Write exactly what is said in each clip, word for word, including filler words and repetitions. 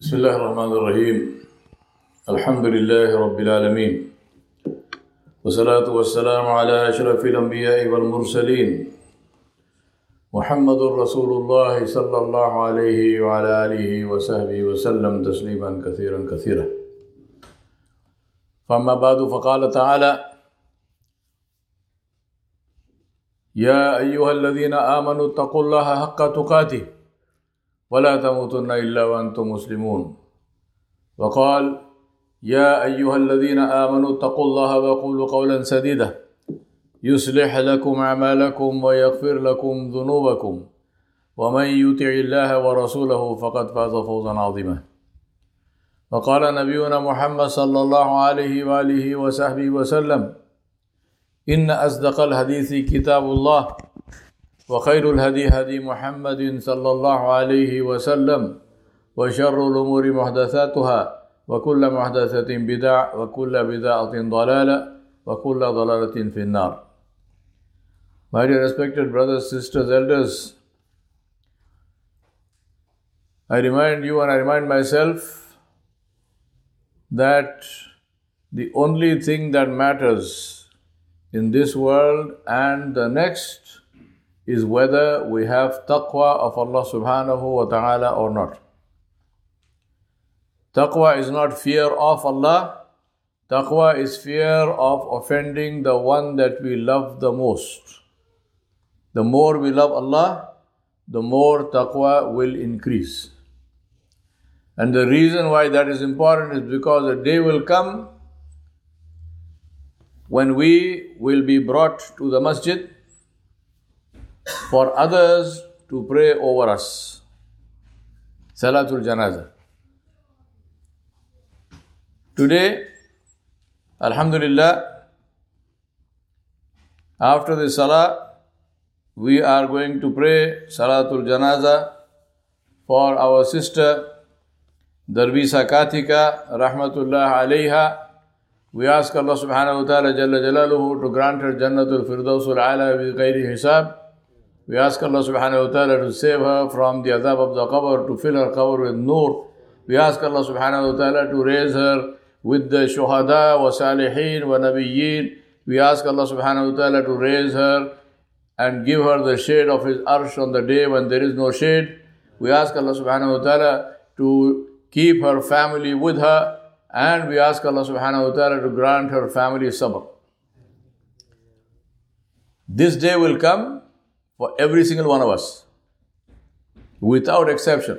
بسم الله الرحمن الرحيم الحمد لله رب العالمين والصلاة والسلام على أشرف الأنبياء والمرسلين محمد رسول الله صلى الله عليه وعلى آله وصحبه وسلم تسليما كثيرا كثيرا فأما بعد فقال تعالى يا أيها الذين آمنوا اتقوا الله حق تقاته ولا تموتن إلا وأنتم مسلمون وقال يا أيها الذين آمنوا اتقوا الله وقولوا قولا سديدا يصلح لكم أعمالكم ويغفر لكم ذنوبكم ومن يطع الله ورسوله فقد فاز فوزا عظيما وقال نبينا محمد صلى الله عليه وآله وصحبه وسلم إن أصدق الحديث كتاب الله وخير الهدي هدي محمد صلى الله عليه وسلم وشر الأمور محدثاتها وكل محدثة بدعة وكل بدعة ضلالة وكل ضلالة في النار. My dear respected brothers, sisters, elders, I remind you and I remind myself that the only thing that matters in this world and the next is whether we have taqwa of Allah subhanahu wa ta'ala or not. Taqwa is not fear of Allah. Taqwa is fear of offending the one that we love the most. The more we love Allah, the more taqwa will increase. And the reason why that is important is because a day will come when we will be brought to the masjid for others to pray over us. Salatul Janazah. Today, alhamdulillah, after the salah, we are going to pray Salatul Janazah for our sister Darwisa Kathika, rahmatullah alayha. We ask Allah subhanahu wa ta'ala jalla jalaluhu to grant her Jannatul Firdausul Ala bi ghairi hisab. We ask Allah subhanahu wa ta'ala to save her from the azab of the qabr, to fill her qabr with nur. We ask Allah subhanahu wa ta'ala to raise her with the shuhada wa salihin wa nabiyyin. We ask Allah subhanahu wa ta'ala to raise her and give her the shade of His arsh on the day when there is no shade. We ask Allah subhanahu wa ta'ala to keep her family with her, and we ask Allah subhanahu wa ta'ala to grant her family sabr. This day will come for every single one of us, without exception.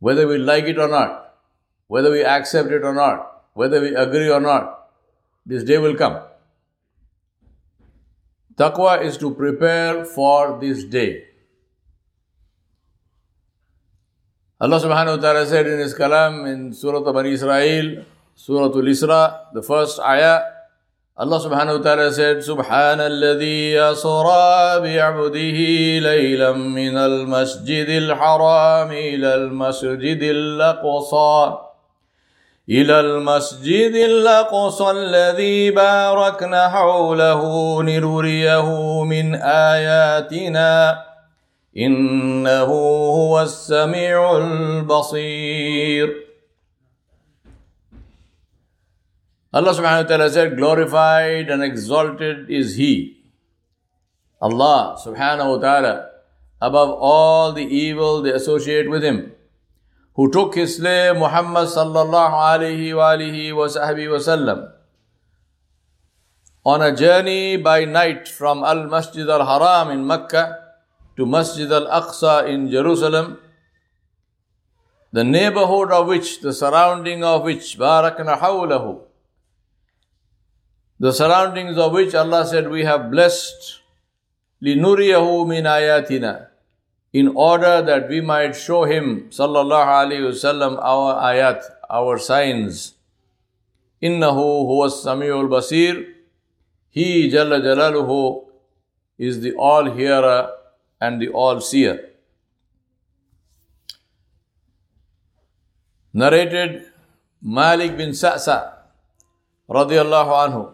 Whether we like it or not, whether we accept it or not, whether we agree or not, this day will come. Taqwa is to prepare for this day. Allah subhanahu wa ta'ala said in His kalam in Surah Bani Israel, Surah Al-Isra, the first ayah, Allah subhanahu wa ta'ala said, Subhana alladhi asra bi'abdihi laylam min al-masjidil haram ila al-masjidil aqsa ila al-masjidil aqsa alladhi barakna hawlahu niruriyahu min ayatina innahu huwa as-sami'ul basir. Allah subhanahu wa ta'ala said, glorified and exalted is He, Allah subhanahu wa ta'ala, above all the evil they associate with Him, who took His slave Muhammad sallallahu alayhi wa alihi wa sahbihi wa sallam on a journey by night from Al-Masjid Al-Haram in Mecca to Masjid Al-Aqsa in Jerusalem, the neighborhood of which, the surrounding of which, barakna hawlahu, the surroundings of which Allah said, we have blessed linuriyahu min ayatina, in order that we might show him sallallahu alayhi wasallam our ayat, our signs. Innahu huwa as-sami'ul basir. He jalla jalaluhu is the all hearer and the all seer. Narrated Malik bin Sa'sa radiyallahu anhu,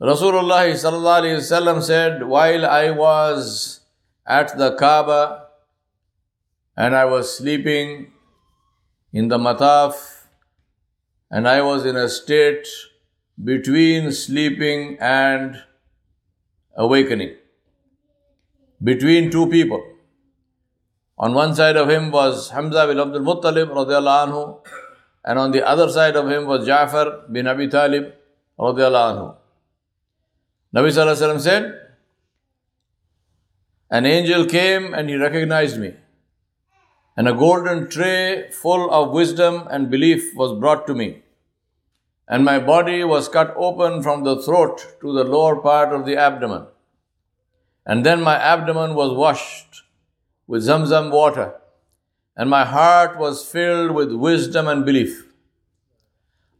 Rasulullah sallallahu alayhi wasallam said, while I was at the Kaaba and I was sleeping in the mataf, and I was in a state between sleeping and awakening, between two people. On one side of him was Hamza bin Abdul Muttalib radiallahu anhu, and on the other side of him was Jafar bin Abi Talib radiallahu anhu. Nabi sallallahu alaihi wasallam said, an angel came and he recognized me, and a golden tray full of wisdom and belief was brought to me, and my body was cut open from the throat to the lower part of the abdomen, and then my abdomen was washed with Zamzam water, and my heart was filled with wisdom and belief.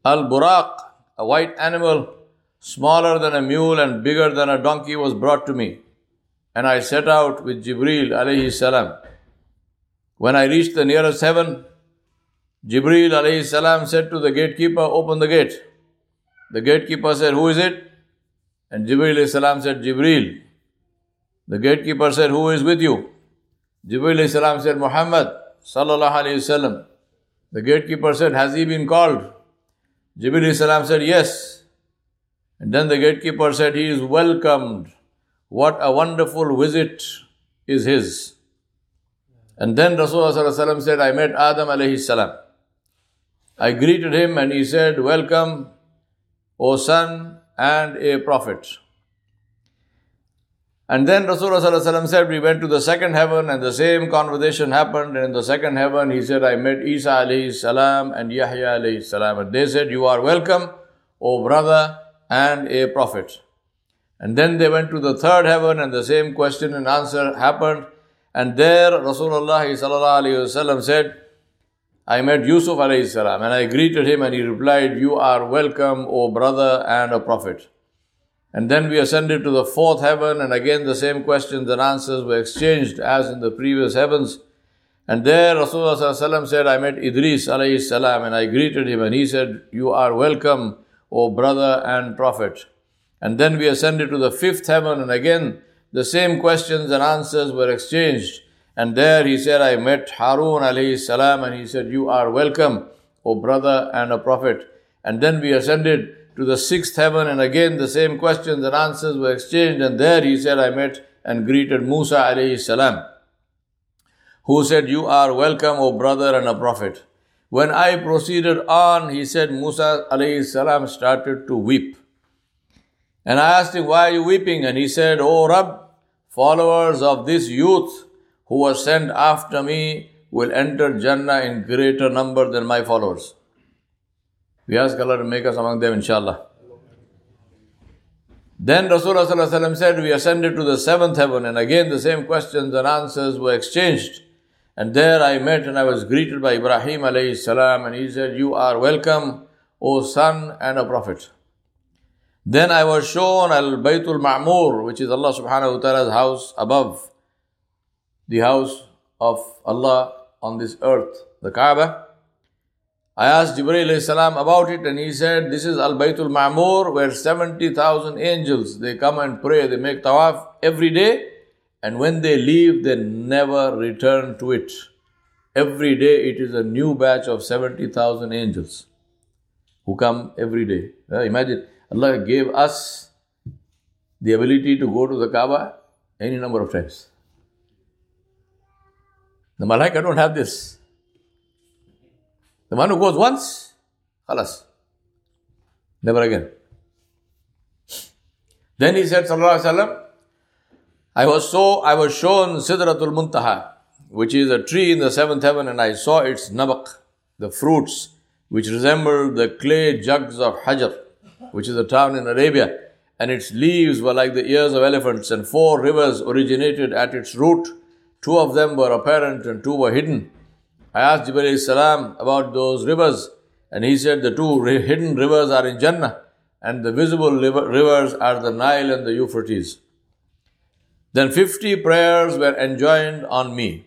Al Buraq, a white animal, smaller than a mule and bigger than a donkey, was brought to me, and I set out with Jibreel alayhi salam. When I reached the nearest heaven, Jibreel alayhi salam said to the gatekeeper, "Open the gate." The gatekeeper said, "Who is it?" And Jibreel alayhi salam said, "Jibreel." The gatekeeper said, "Who is with you?" Jibreel alayhi salam said, "Muhammad sallallahu alayhi wasallam." The gatekeeper said, "Has he been called?" Jibreel alayhi salam said, "Yes." And then the gatekeeper said, "He is welcomed. What a wonderful visit is his." And then Rasulullah sallallahu alayhi wasallam said, "I met Adam alayhi salam. I greeted him and he said, 'Welcome, O son and a prophet.'" And then Rasulullah sallallahu alayhi wasallam said, "We went to the second heaven and the same conversation happened. And in the second heaven, he said, 'I met Isa alayhi salam and Yahya alayhi salam. And they said, 'You are welcome, O brother and a prophet.' And then they went to the third heaven and the same question and answer happened. And there Rasulullah sallallahu alayhi wasallam said, 'I met Yusuf alayhi salam and I greeted him and he replied, "You are welcome, O brother and a prophet."' And then we ascended to the fourth heaven and again the same questions and answers were exchanged as in the previous heavens. And there Rasulullah sallallahu alayhi wasallam said, 'I met Idris alayhi salam and I greeted him and he said, "You are welcome, O brother and prophet."' And then we ascended to the fifth heaven and again the same questions and answers were exchanged. And there he said, 'I met Harun alayhi salam and he said, "You are welcome, O brother and a prophet."' And then we ascended to the sixth heaven and again the same questions and answers were exchanged. And there he said, 'I met and greeted Musa alayhi salam who said, "You are welcome, O brother and a prophet." When I proceeded on,' he said, 'Musa alayhi salam started to weep. And I asked him, "Why are you weeping?" And he said, "O Rabb, followers of this youth who were sent after me will enter Jannah in greater number than my followers." We ask Allah to make us among them, inshallah. Then Rasulullah sallallahu alaihi wasallam said, we ascended to the seventh heaven and again the same questions and answers were exchanged. And there I met and I was greeted by Ibrahim alayhi salam and he said, "You are welcome, O son and a prophet." Then I was shown Al-Baytul Ma'mur, which is Allah subhanahu wa ta'ala's house above, the house of Allah on this earth, the Kaaba. I asked Jibreel alayhi salam about it and he said, "This is Al-Baytul Ma'mur where seventy thousand angels, they come and pray, they make tawaf every day, and when they leave, they never return to it. Every day it is a new batch of seventy thousand angels who come every day." Uh, imagine. Allah gave us the ability to go to the Kaaba any number of times. The Malaika don't have this. The one who goes once, khalas, never again. Then he said, sallallahu alayhi wa sallam, I was so I was shown Sidratul Muntaha, which is a tree in the seventh heaven, and I saw its nabaq, the fruits, which resembled the clay jugs of Hajar, which is a town in Arabia, and its leaves were like the ears of elephants, and four rivers originated at its root. Two of them were apparent and two were hidden. I asked Jibreel alayhi salam about those rivers, and he said the two hidden rivers are in Jannah, and the visible rivers are the Nile and the Euphrates. Then fifty prayers were enjoined on me.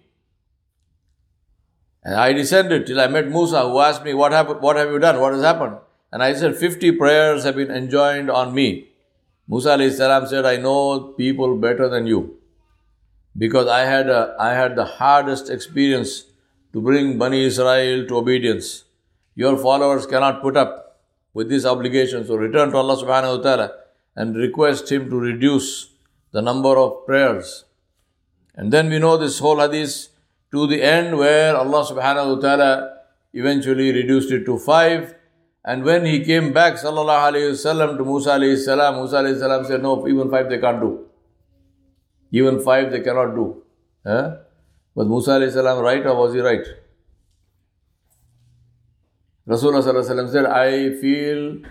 And I descended till I met Musa, who asked me, what happened? What have you done? What has happened? And I said, fifty prayers have been enjoined on me. Musa alayhi salam said, I know people better than you. because I had a, I had the hardest experience to bring Bani Israel to obedience. Your followers cannot put up with this obligation, so return to Allah subhanahu wa ta'ala and request Him to reduce the number of prayers. And then we know this whole hadith to the end where Allah subhanahu wa ta'ala eventually reduced it to five. And when He came back, sallallahu alayhi wa sallam, to Musa alayhi salam, Musa alayhi salam said, no, even five they can't do. Even five they cannot do. Huh? Was Musa alayhi salam right or was he right? Rasulullah sallallahu alayhi wa sallam said, I feel,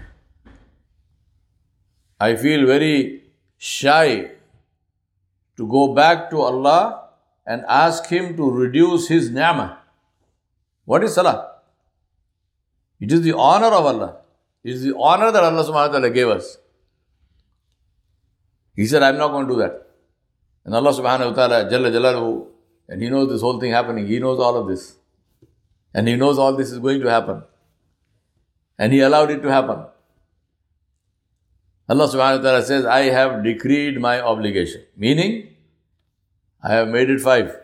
I feel very shy to go back to Allah and ask Him to reduce His ni'mah. What is salah? It is the honor of Allah. It is the honor that Allah subhanahu wa ta'ala gave us. He said, I'm not going to do that. And Allah subhanahu wa ta'ala, Jalla Jalaluhu, and He knows this whole thing happening. He knows all of this. And He knows all this is going to happen. And He allowed it to happen. Allah subhanahu wa ta'ala says, I have decreed my obligation. Meaning, I have made it five.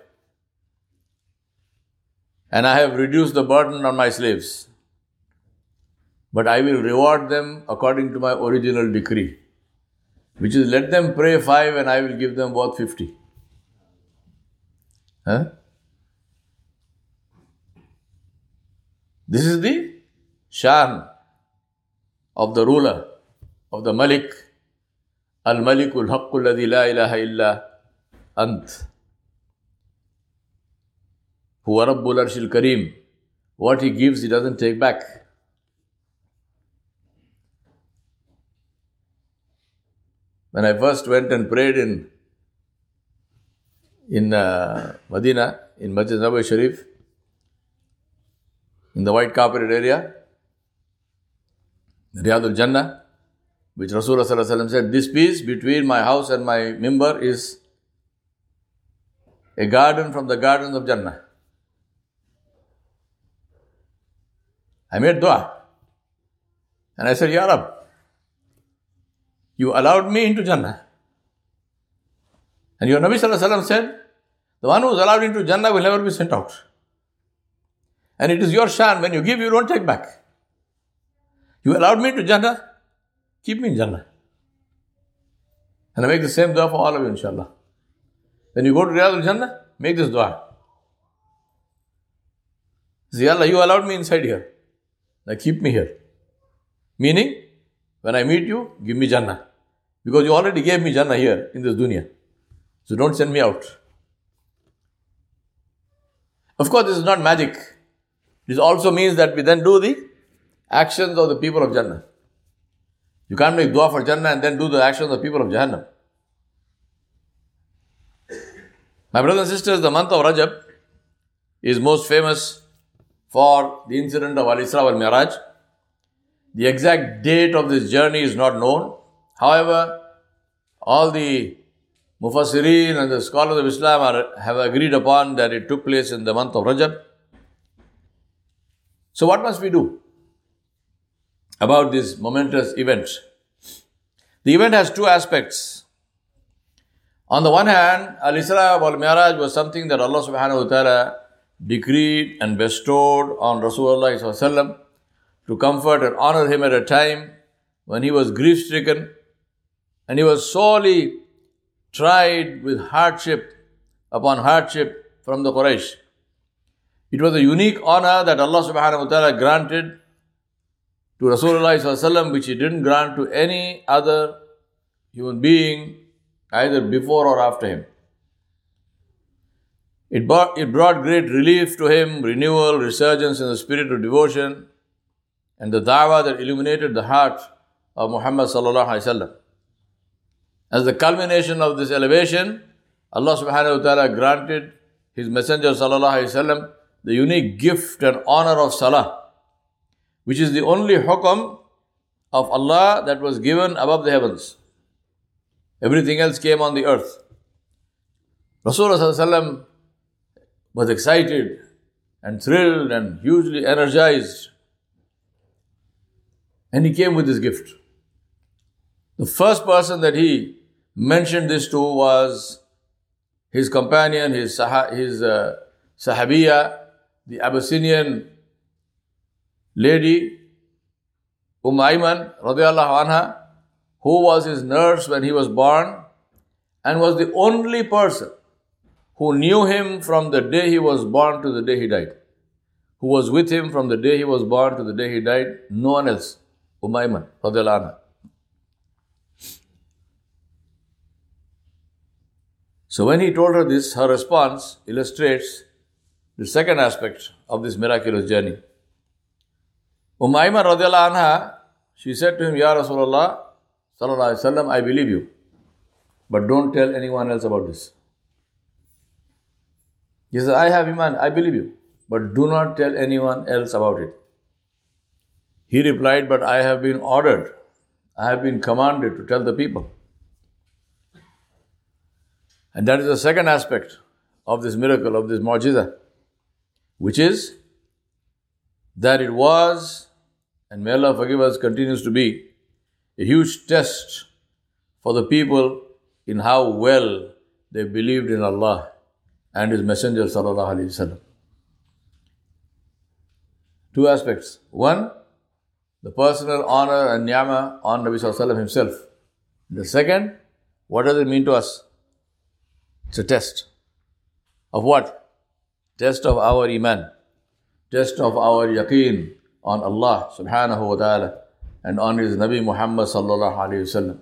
And I have reduced the burden on my slaves. But I will reward them according to my original decree, which is let them pray five and I will give them both fifty. Huh? This is the shan of the ruler, of the Malik. Al-Malikul Haqqul Ladhi La Ilaha Illa Ant. Huwa Rabbul Arshil Kareem. What He gives, He doesn't take back. When I first went and prayed in in uh, Medina, in Masjid Nabawi Sharif, in the white carpeted area, Riyadul Jannah, which Rasulullah sallallahu alaihi wasallam said, this piece between my house and my mimbar is a garden from the gardens of Jannah. I made dua. And I said, Ya Rab, You allowed me into Jannah. And your Nabi sallallahu alaihi wasallam said, the one who is allowed into Jannah will never be sent out. And it is your shan. When you give, you don't take back. You allowed me to Jannah. Keep me in Jannah. And I make the same dua for all of you, inshallah. When you go to Riyadul Jannah, make this dua. Say, Allah, You allowed me inside here. Now keep me here. Meaning, when I meet You, give me Jannah. Because You already gave me Jannah here in this dunya. So don't send me out. Of course, this is not magic. This also means that we then do the actions of the people of Jannah. You can't make dua for Jannah and then do the actions of the people of Jahannam. My brothers and sisters, the month of Rajab is most famous for the incident of Al-Isra wal-Mi'raj. The exact date of this journey is not known. However, all the Mufassirin and the scholars of Islam are, have agreed upon that it took place in the month of Rajab. So what must we do about this momentous event? The event has two aspects. On the one hand, Al-Isra wal-Mi'raj was something that Allah subhanahu wa ta'ala decreed and bestowed on Rasulullah sallallahu alaihi wasallam, to comfort and honor him at a time when he was grief-stricken and he was sorely tried with hardship upon hardship from the Quraysh. It was a unique honor that Allah subhanahu wa ta'ala granted to Rasulullah sallallahu alaihi wasallam, which He didn't grant to any other human being either before or after him. It brought, it brought great relief to him, renewal, resurgence in the spirit of devotion, and the da'wah that illuminated the heart of Muhammad sallallahu alayhi wa sallam. As the culmination of this elevation, Allah subhanahu wa ta'ala granted His Messenger sallallahu alayhi wa sallam the unique gift and honor of salah, which is the only hukum of Allah that was given above the heavens. Everything else came on the earth. Rasulullah sallallahu alayhi wa sallam was excited and thrilled and hugely energized. And he came with this gift. The first person that he mentioned this to was his companion, his, sah- his uh, Sahabiya, the Abyssinian lady, Umm Ayman, radiallahu anha, who was his nurse when he was born and was the only person who knew him from the day he was born to the day he died, who was with him from the day he was born to the day he died, no one else, Umm Ayman, radiallahu anha. So when he told her this, her response illustrates the second aspect of this miraculous journey. Umm Ayman radiallahu anha, she said to him, Ya Rasulullah sallallahu alayhi wa sallam, I believe you, but don't tell anyone else about this. He said, I have iman, I believe you, but do not tell anyone else about it. He replied, but I have been ordered, I have been commanded to tell the people. And that is the second aspect of this miracle, of this mu'jiza, which is that it was, and may Allah forgive us, continues to be a huge test for the people in how well they believed in Allah and His Messenger sallallahu alaihi wasallam. Two aspects. One, the personal honor and ni'mah on Nabi sallallahu alaihi wasallam himself. The second, what does it mean to us? It's a test. Of what? Test of our iman. Test of our yaqeen on Allah subhanahu wa ta'ala and on His Nabi Muhammad sallallahu alayhi wa sallam.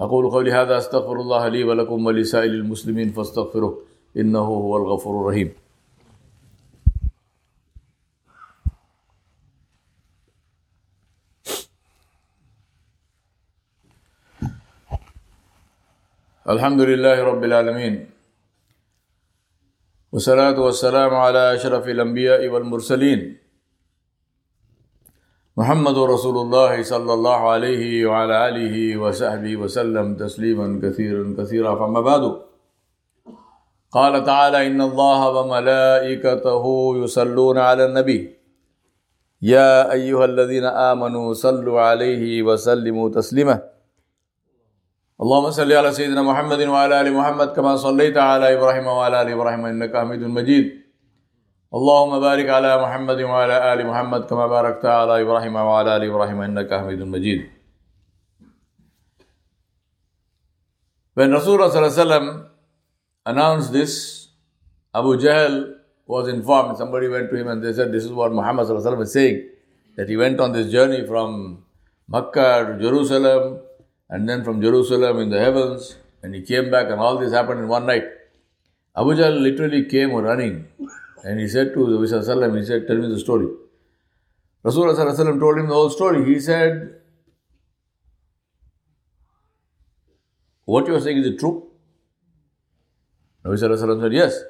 أقول قولي هذا أستغفر الله لي ولكم ولسائر المسلمين فاستغفروه إنه هو الغفور الرحيم. الحمد لله رب العالمين والصلاة والسلام على أشرف الأنبياء والمرسلين محمد رسول الله صلى الله عليه وعلى آله وصحبه وسلم تسليما كثيرا كثيرا فما بعد قال تعالى إن الله وملائكته يصلون على النبي يا أيها الذين آمنوا صلوا عليه وسلموا تسليما اللهم صل على سيدنا محمد وعلى آل محمد كما صليت على إبراهيم وعلى آل إبراهيم إنك حميد مجيد اللهم بارك على محمد وعلى آل محمد كما باركت على إبراهيم وعلى آل إبراهيم إنك حميد مجيد. When Rasulullah sallallahu alaihi wasallam announced this, Abu Jahl was informed. Somebody went to him and they said, this is what Muhammad sallallahu alaihi wasallam is saying, that he went on this journey from Makkah to Jerusalem, and then from Jerusalem in the heavens, and he came back, and all this happened in one night. Abu Jahl literally came running, and he said to the Rasulullah sallallahu alaihi wasallam, he said, tell me the story. Rasulullah sallallahu alaihi wasallam told him the whole story. He said, what you are saying, is it true? Nabi sallallahu alaihi wasallam said, yes.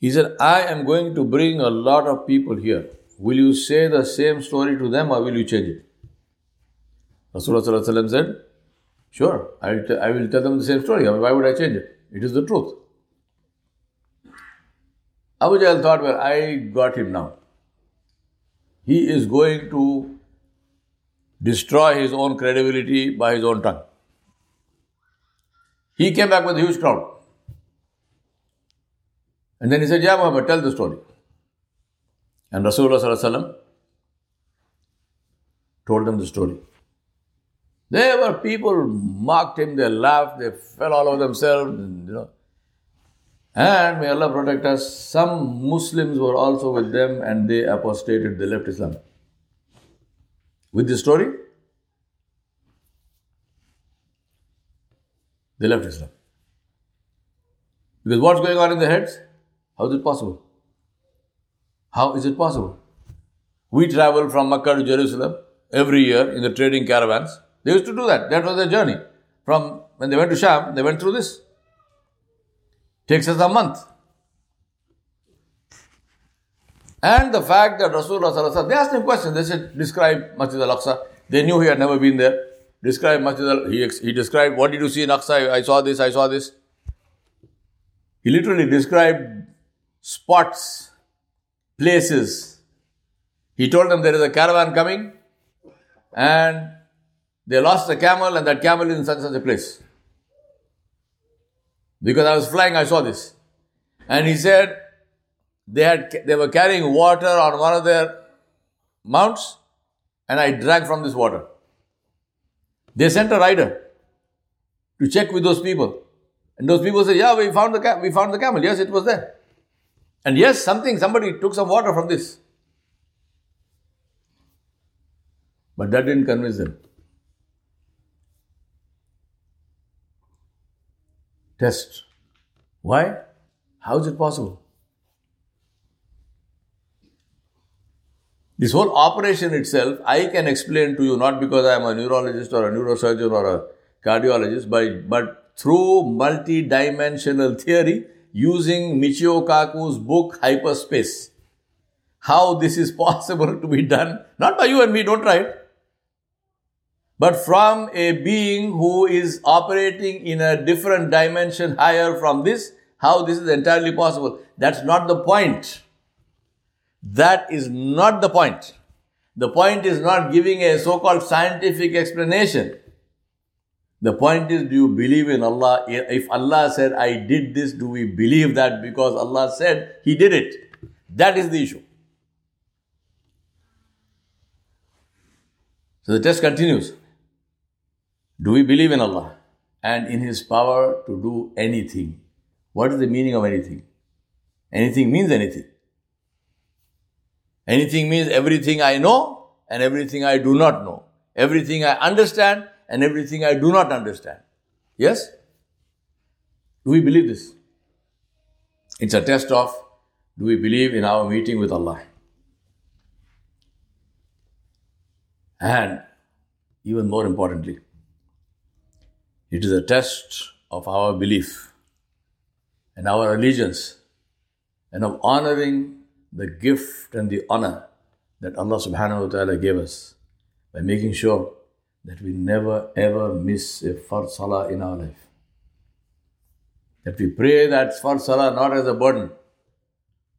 He said, I am going to bring a lot of people here. Will you say the same story to them, or will you change it? Rasulullah sallallahu alaihi wasallam said, sure, I will, t- I will tell them the same story. I mean, why would I change it? It is the truth. Abu Jahl thought, well, I got him now. He is going to destroy his own credibility by his own tongue. He came back with a huge crowd. And then he said, yeah, Muhammad, tell the story. And Rasulullah sallallahu alaihi wasallam told them the story. There were people mocked him, they laughed, they fell all over themselves, and, you know. And may Allah protect us, some Muslims were also with them and they apostated, they left Islam. With this story, they left Islam. Because what's going on in their heads? How is it possible? How is it possible? We travel from Makkah to Jerusalem every year in the trading caravans. They used to do that. That was their journey. From when they went to Sham, they went through this. Takes us a month. And the fact that Rasulullah sallallahu alaihi wasallam, they asked him questions. They said, describe Masjid al-Aqsa. They knew he had never been there. Describe Masjid al-Aqsa. He, he described, what did you see in Aqsa? I saw this, I saw this. He literally described spots, places. He told them there is a caravan coming and they lost the camel and that camel is in such and such a place. Because I was flying, I saw this. And he said, they had they were carrying water on one of their mounts, and I drank from this water. They sent a rider to check with those people. And those people said, yeah, we found the cam- we found the camel. Yes, it was there. And yes, something, somebody took some water from this. But that didn't convince them. Test. Why? How is it possible? This whole operation itself, I can explain to you, not because I am a neurologist or a neurosurgeon or a cardiologist, but, but through multi-dimensional theory, using Michio Kaku's book, Hyperspace. How this is possible to be done, not by you and me, don't try it. But from a being who is operating in a different dimension higher from this, how this is entirely possible. That's not the point. That is not the point. The point is not giving a so-called scientific explanation. The point is, do you believe in Allah? If Allah said, I did this, do we believe that because Allah said He did it? That is the issue. So the test continues. Do we believe in Allah and in His power to do anything? What is the meaning of anything? Anything means anything. Anything means everything I know and everything I do not know. Everything I understand and everything I do not understand. Yes? Do we believe this? It's a test of, do we believe in our meeting with Allah? And even more importantly, it is a test of our belief and our allegiance and of honoring the gift and the honor that Allah subhanahu wa ta'ala gave us by making sure that we never ever miss a fard salah in our life. That we pray that fard salah not as a burden,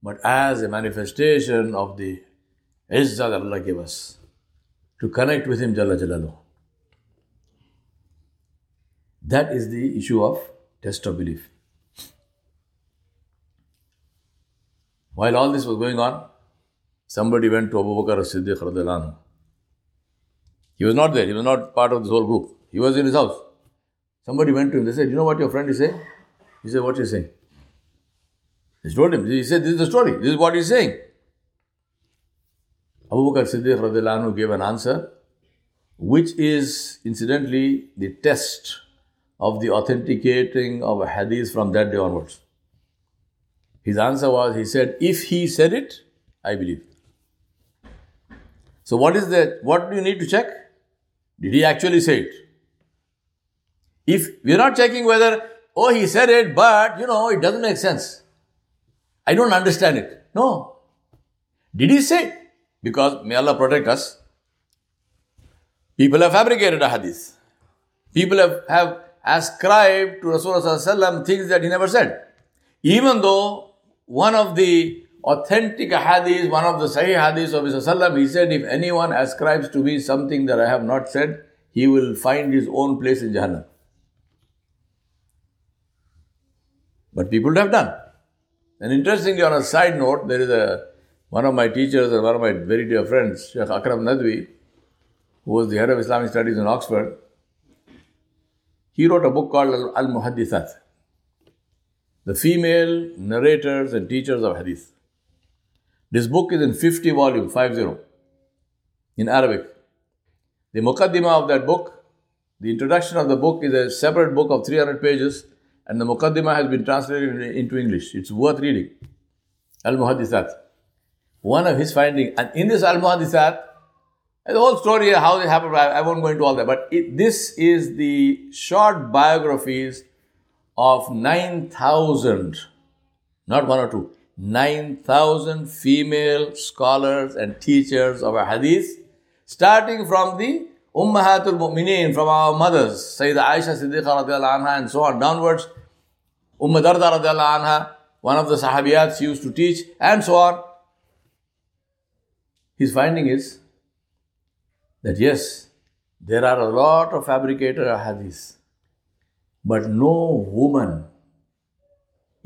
but as a manifestation of the izzah that Allah gave us to connect with Him Jalla Jalaluhu. That is the issue of test of belief. While all this was going on, somebody went to Abubakar Siddiq radhiyallahu anhu. He was not there. He was not part of this whole group. He was in his house. Somebody went to him. They said, you know what your friend is saying? He said, what is he saying? They told him. He said, this is the story. This is what he's saying. Abu Bakr Siddiq radhiyallahu anhu gave an answer, which is incidentally the test of the authenticating of a hadith from that day onwards. His answer was, he said, if he said it, I believe. So what is that? What do you need to check? Did he actually say it? If we're not checking whether, oh, he said it, but you know, it doesn't make sense. I don't understand it. No. Did he say it? Because, may Allah protect us, people have fabricated a hadith. People have, have ascribed to Rasulullah things that he never said. Even though one of the authentic hadith, one of the sahih hadiths of Rasulullah, he said, if anyone ascribes to me something that I have not said, he will find his own place in Jahannam. But people have done. And interestingly, on a side note, there is a one of my teachers and one of my very dear friends, Sheikh Akram Nadwi, who was the head of Islamic studies in Oxford, he wrote a book called Al-Muhadditas, the female narrators and teachers of hadith. This book is in fifty volumes, five zero, in Arabic. The muqaddimah of that book, the introduction of the book is a separate book of three hundred pages, and the muqaddimah has been translated into English. It's worth reading. Al-Muhadditat. One of his findings, and in this Al-Muhadditat, the whole story, how it happened, I won't go into all that, but it, this is the short biographies of nine thousand, not one or two, nine thousand female scholars and teachers of our hadith, starting from the Ummahatul Mu'mineen, from our mothers, Sayyidah Aisha Siddiqah radhiyallahu anha, and so on downwards, Umm Darda radhiyallahu anha, one of the sahabiyats she used to teach, and so on. His finding is that yes, there are a lot of fabricated hadiths, but no woman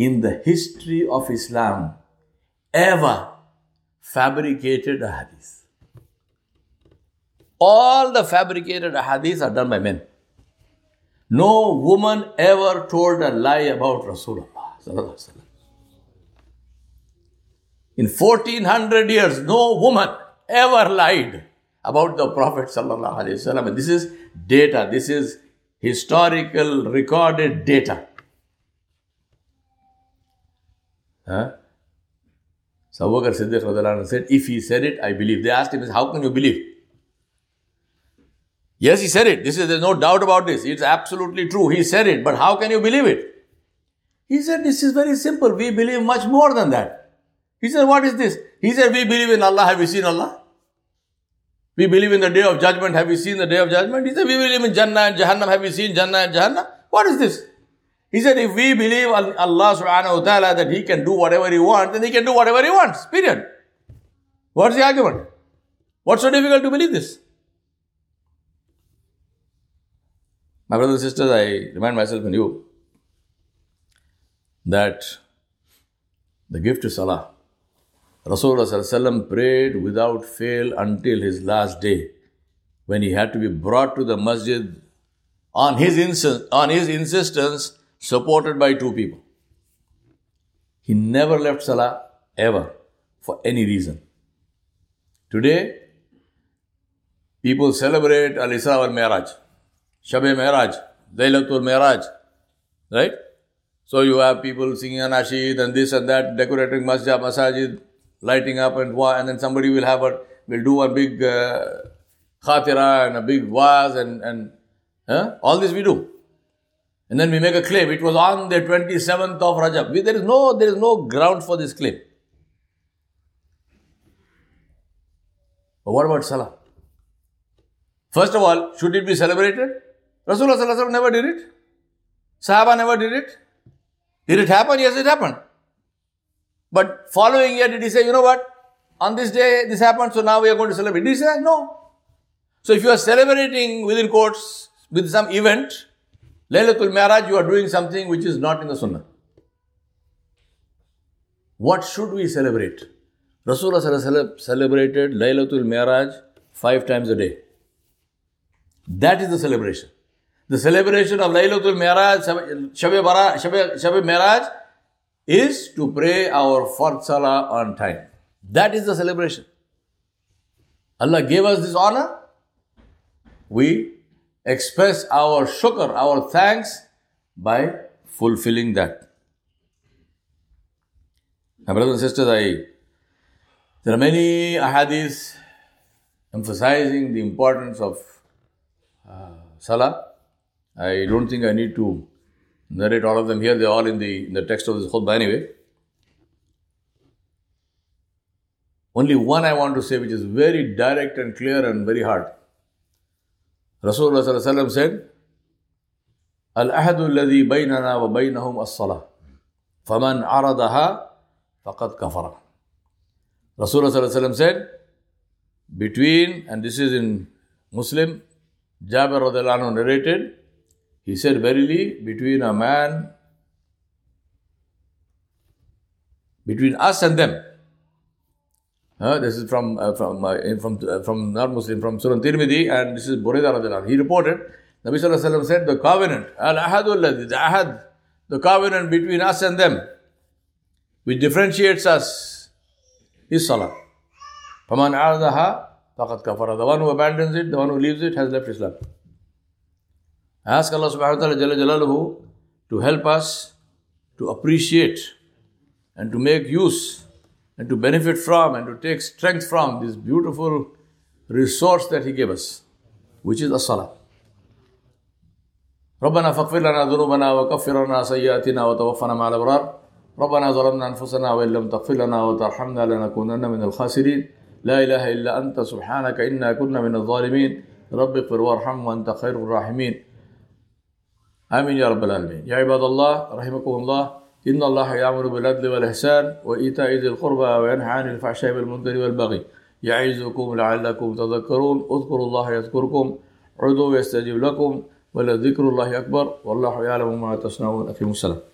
in the history of Islam ever fabricated a hadith. All the fabricated hadiths are done by men. No woman ever told a lie about Rasulullah. In fourteen hundred years, no woman ever lied about the Prophet sallallahu alaihi wasallam. This is data. This is historical recorded data. Huh? So Abubakar Siddiq said, if he said it, I believe. They asked him, how can you believe? Yes, he said it. This is, there's no doubt about this. It's absolutely true. He said it, but how can you believe it? He said, this is very simple. We believe much more than that. He said, what is this? He said, we believe in Allah. Have you seen Allah? We believe in the day of judgment. Have you seen the day of judgment? He said, we believe in Jannah and Jahannam. Have you seen Jannah and Jahannam? What is this? He said, if we believe Allah subhanahu wa ta'ala that he can do whatever he wants, then he can do whatever he wants. Period. What's the argument? What's so difficult to believe this? My brothers and sisters, I remind myself and you that the gift of Salah, Rasulullah prayed without fail until his last day, when he had to be brought to the masjid on his, insist- on his insistence, supported by two people. He never left Salah ever for any reason. Today, people celebrate Al-Isra wal-Mi'raj. Shabe Mi'raj, Laylatul Mi'raj, right? So you have people singing an asheed and this and that, decorating masjid, masajid, lighting up and and then somebody will have a, will do a big uh, khatira and a big vase and, and huh? All this we do. And then we make a claim. It was on the twenty-seventh of Rajab. We, there is no, there is no ground for this claim. But what about Salah? First of all, should it be celebrated? Rasulullah never did it. Sahaba never did it. Did it happen? Yes, it happened. But following year, did he say, you know what? On this day, this happened, so now we are going to celebrate. Did he say that? No. So if you are celebrating within quotes with some event, Laylatul Mi'raj, you are doing something which is not in the Sunnah. What should we celebrate? Rasulullah celebrated Laylatul Mi'raj five times a day. That is the celebration. The celebration of Laylatul Mi'raj, Shabe Mi'raj, is to pray our fourth Salah on time. That is the celebration. Allah gave us this honor. We express our shukr, our thanks, by fulfilling that. My brothers and sisters, I, there are many ahadith emphasizing the importance of Uh, Salah. I don't think I need to narrate all of them here. They are all in the, in the text of this khutbah anyway. Only one I want to say, which is very direct and clear and very hard. Rasulullah sallallahu alaihi wasallam said, Al-ahadu alladhi baynana wa baynahum as-salah. Faman aradaha faqad kafara. Rasulullah sallallahu alaihi wasallam said, between, and this is in Muslim, Jabir radhiyallahu anhu narrated, he said, verily, between a man, between us and them. Huh? This is from, uh, from, uh, from, uh, from not Muslim, from Surah Tirmidhi, and this is Buridar Adalan. He reported, Nabi Sallallahu Alaihi Wasallam said, the covenant, al-ahadul ladhi, the ahad, the covenant between us and them, which differentiates us, is salah. فَمَنْ عَرَضَهَا The one who abandons it, the one who leaves it, has left Islam. I ask Allah subhanahu wa ta'ala Jalla Jalaluhu to help us to appreciate and to make use and to benefit from and to take strength from this beautiful resource that He gave us, which is as-salah. رَبَّنَا فَاغْفِرْ لَنَا ذُنُوبَنَا وَكَفِّرْ عَنَّا سَيِّئَاتِنَا وَتَوَفَّنَا مَعَ الْأَبْرَارِ رَبَّنَا ظَلَمْنَا أَنفُسَنَا وَإِن لَّمْ تَغْفِرْ لَنَا وَتَرْحَمْنَا لَنَكُونَنَّ مِنَ الْخَاسِرِينَ لا إله إلا أنت سبحانك إنا كنا من الظالمين رب اغفر وارحم وأنت خير الراحمين آمين يا رب العالمين يا عباد الله رحمكم الله إن الله يأمر بالعدل والإحسان وإيتاء ذي القربى وينهى عن الفحشاء والمنكر والبغي يعظكم لعلكم تذكرون اذكروا الله يذكركم ادعوه يستجب لكم ولذكر الله أكبر والله يعلم ما تصنعون أقيموا الصلاة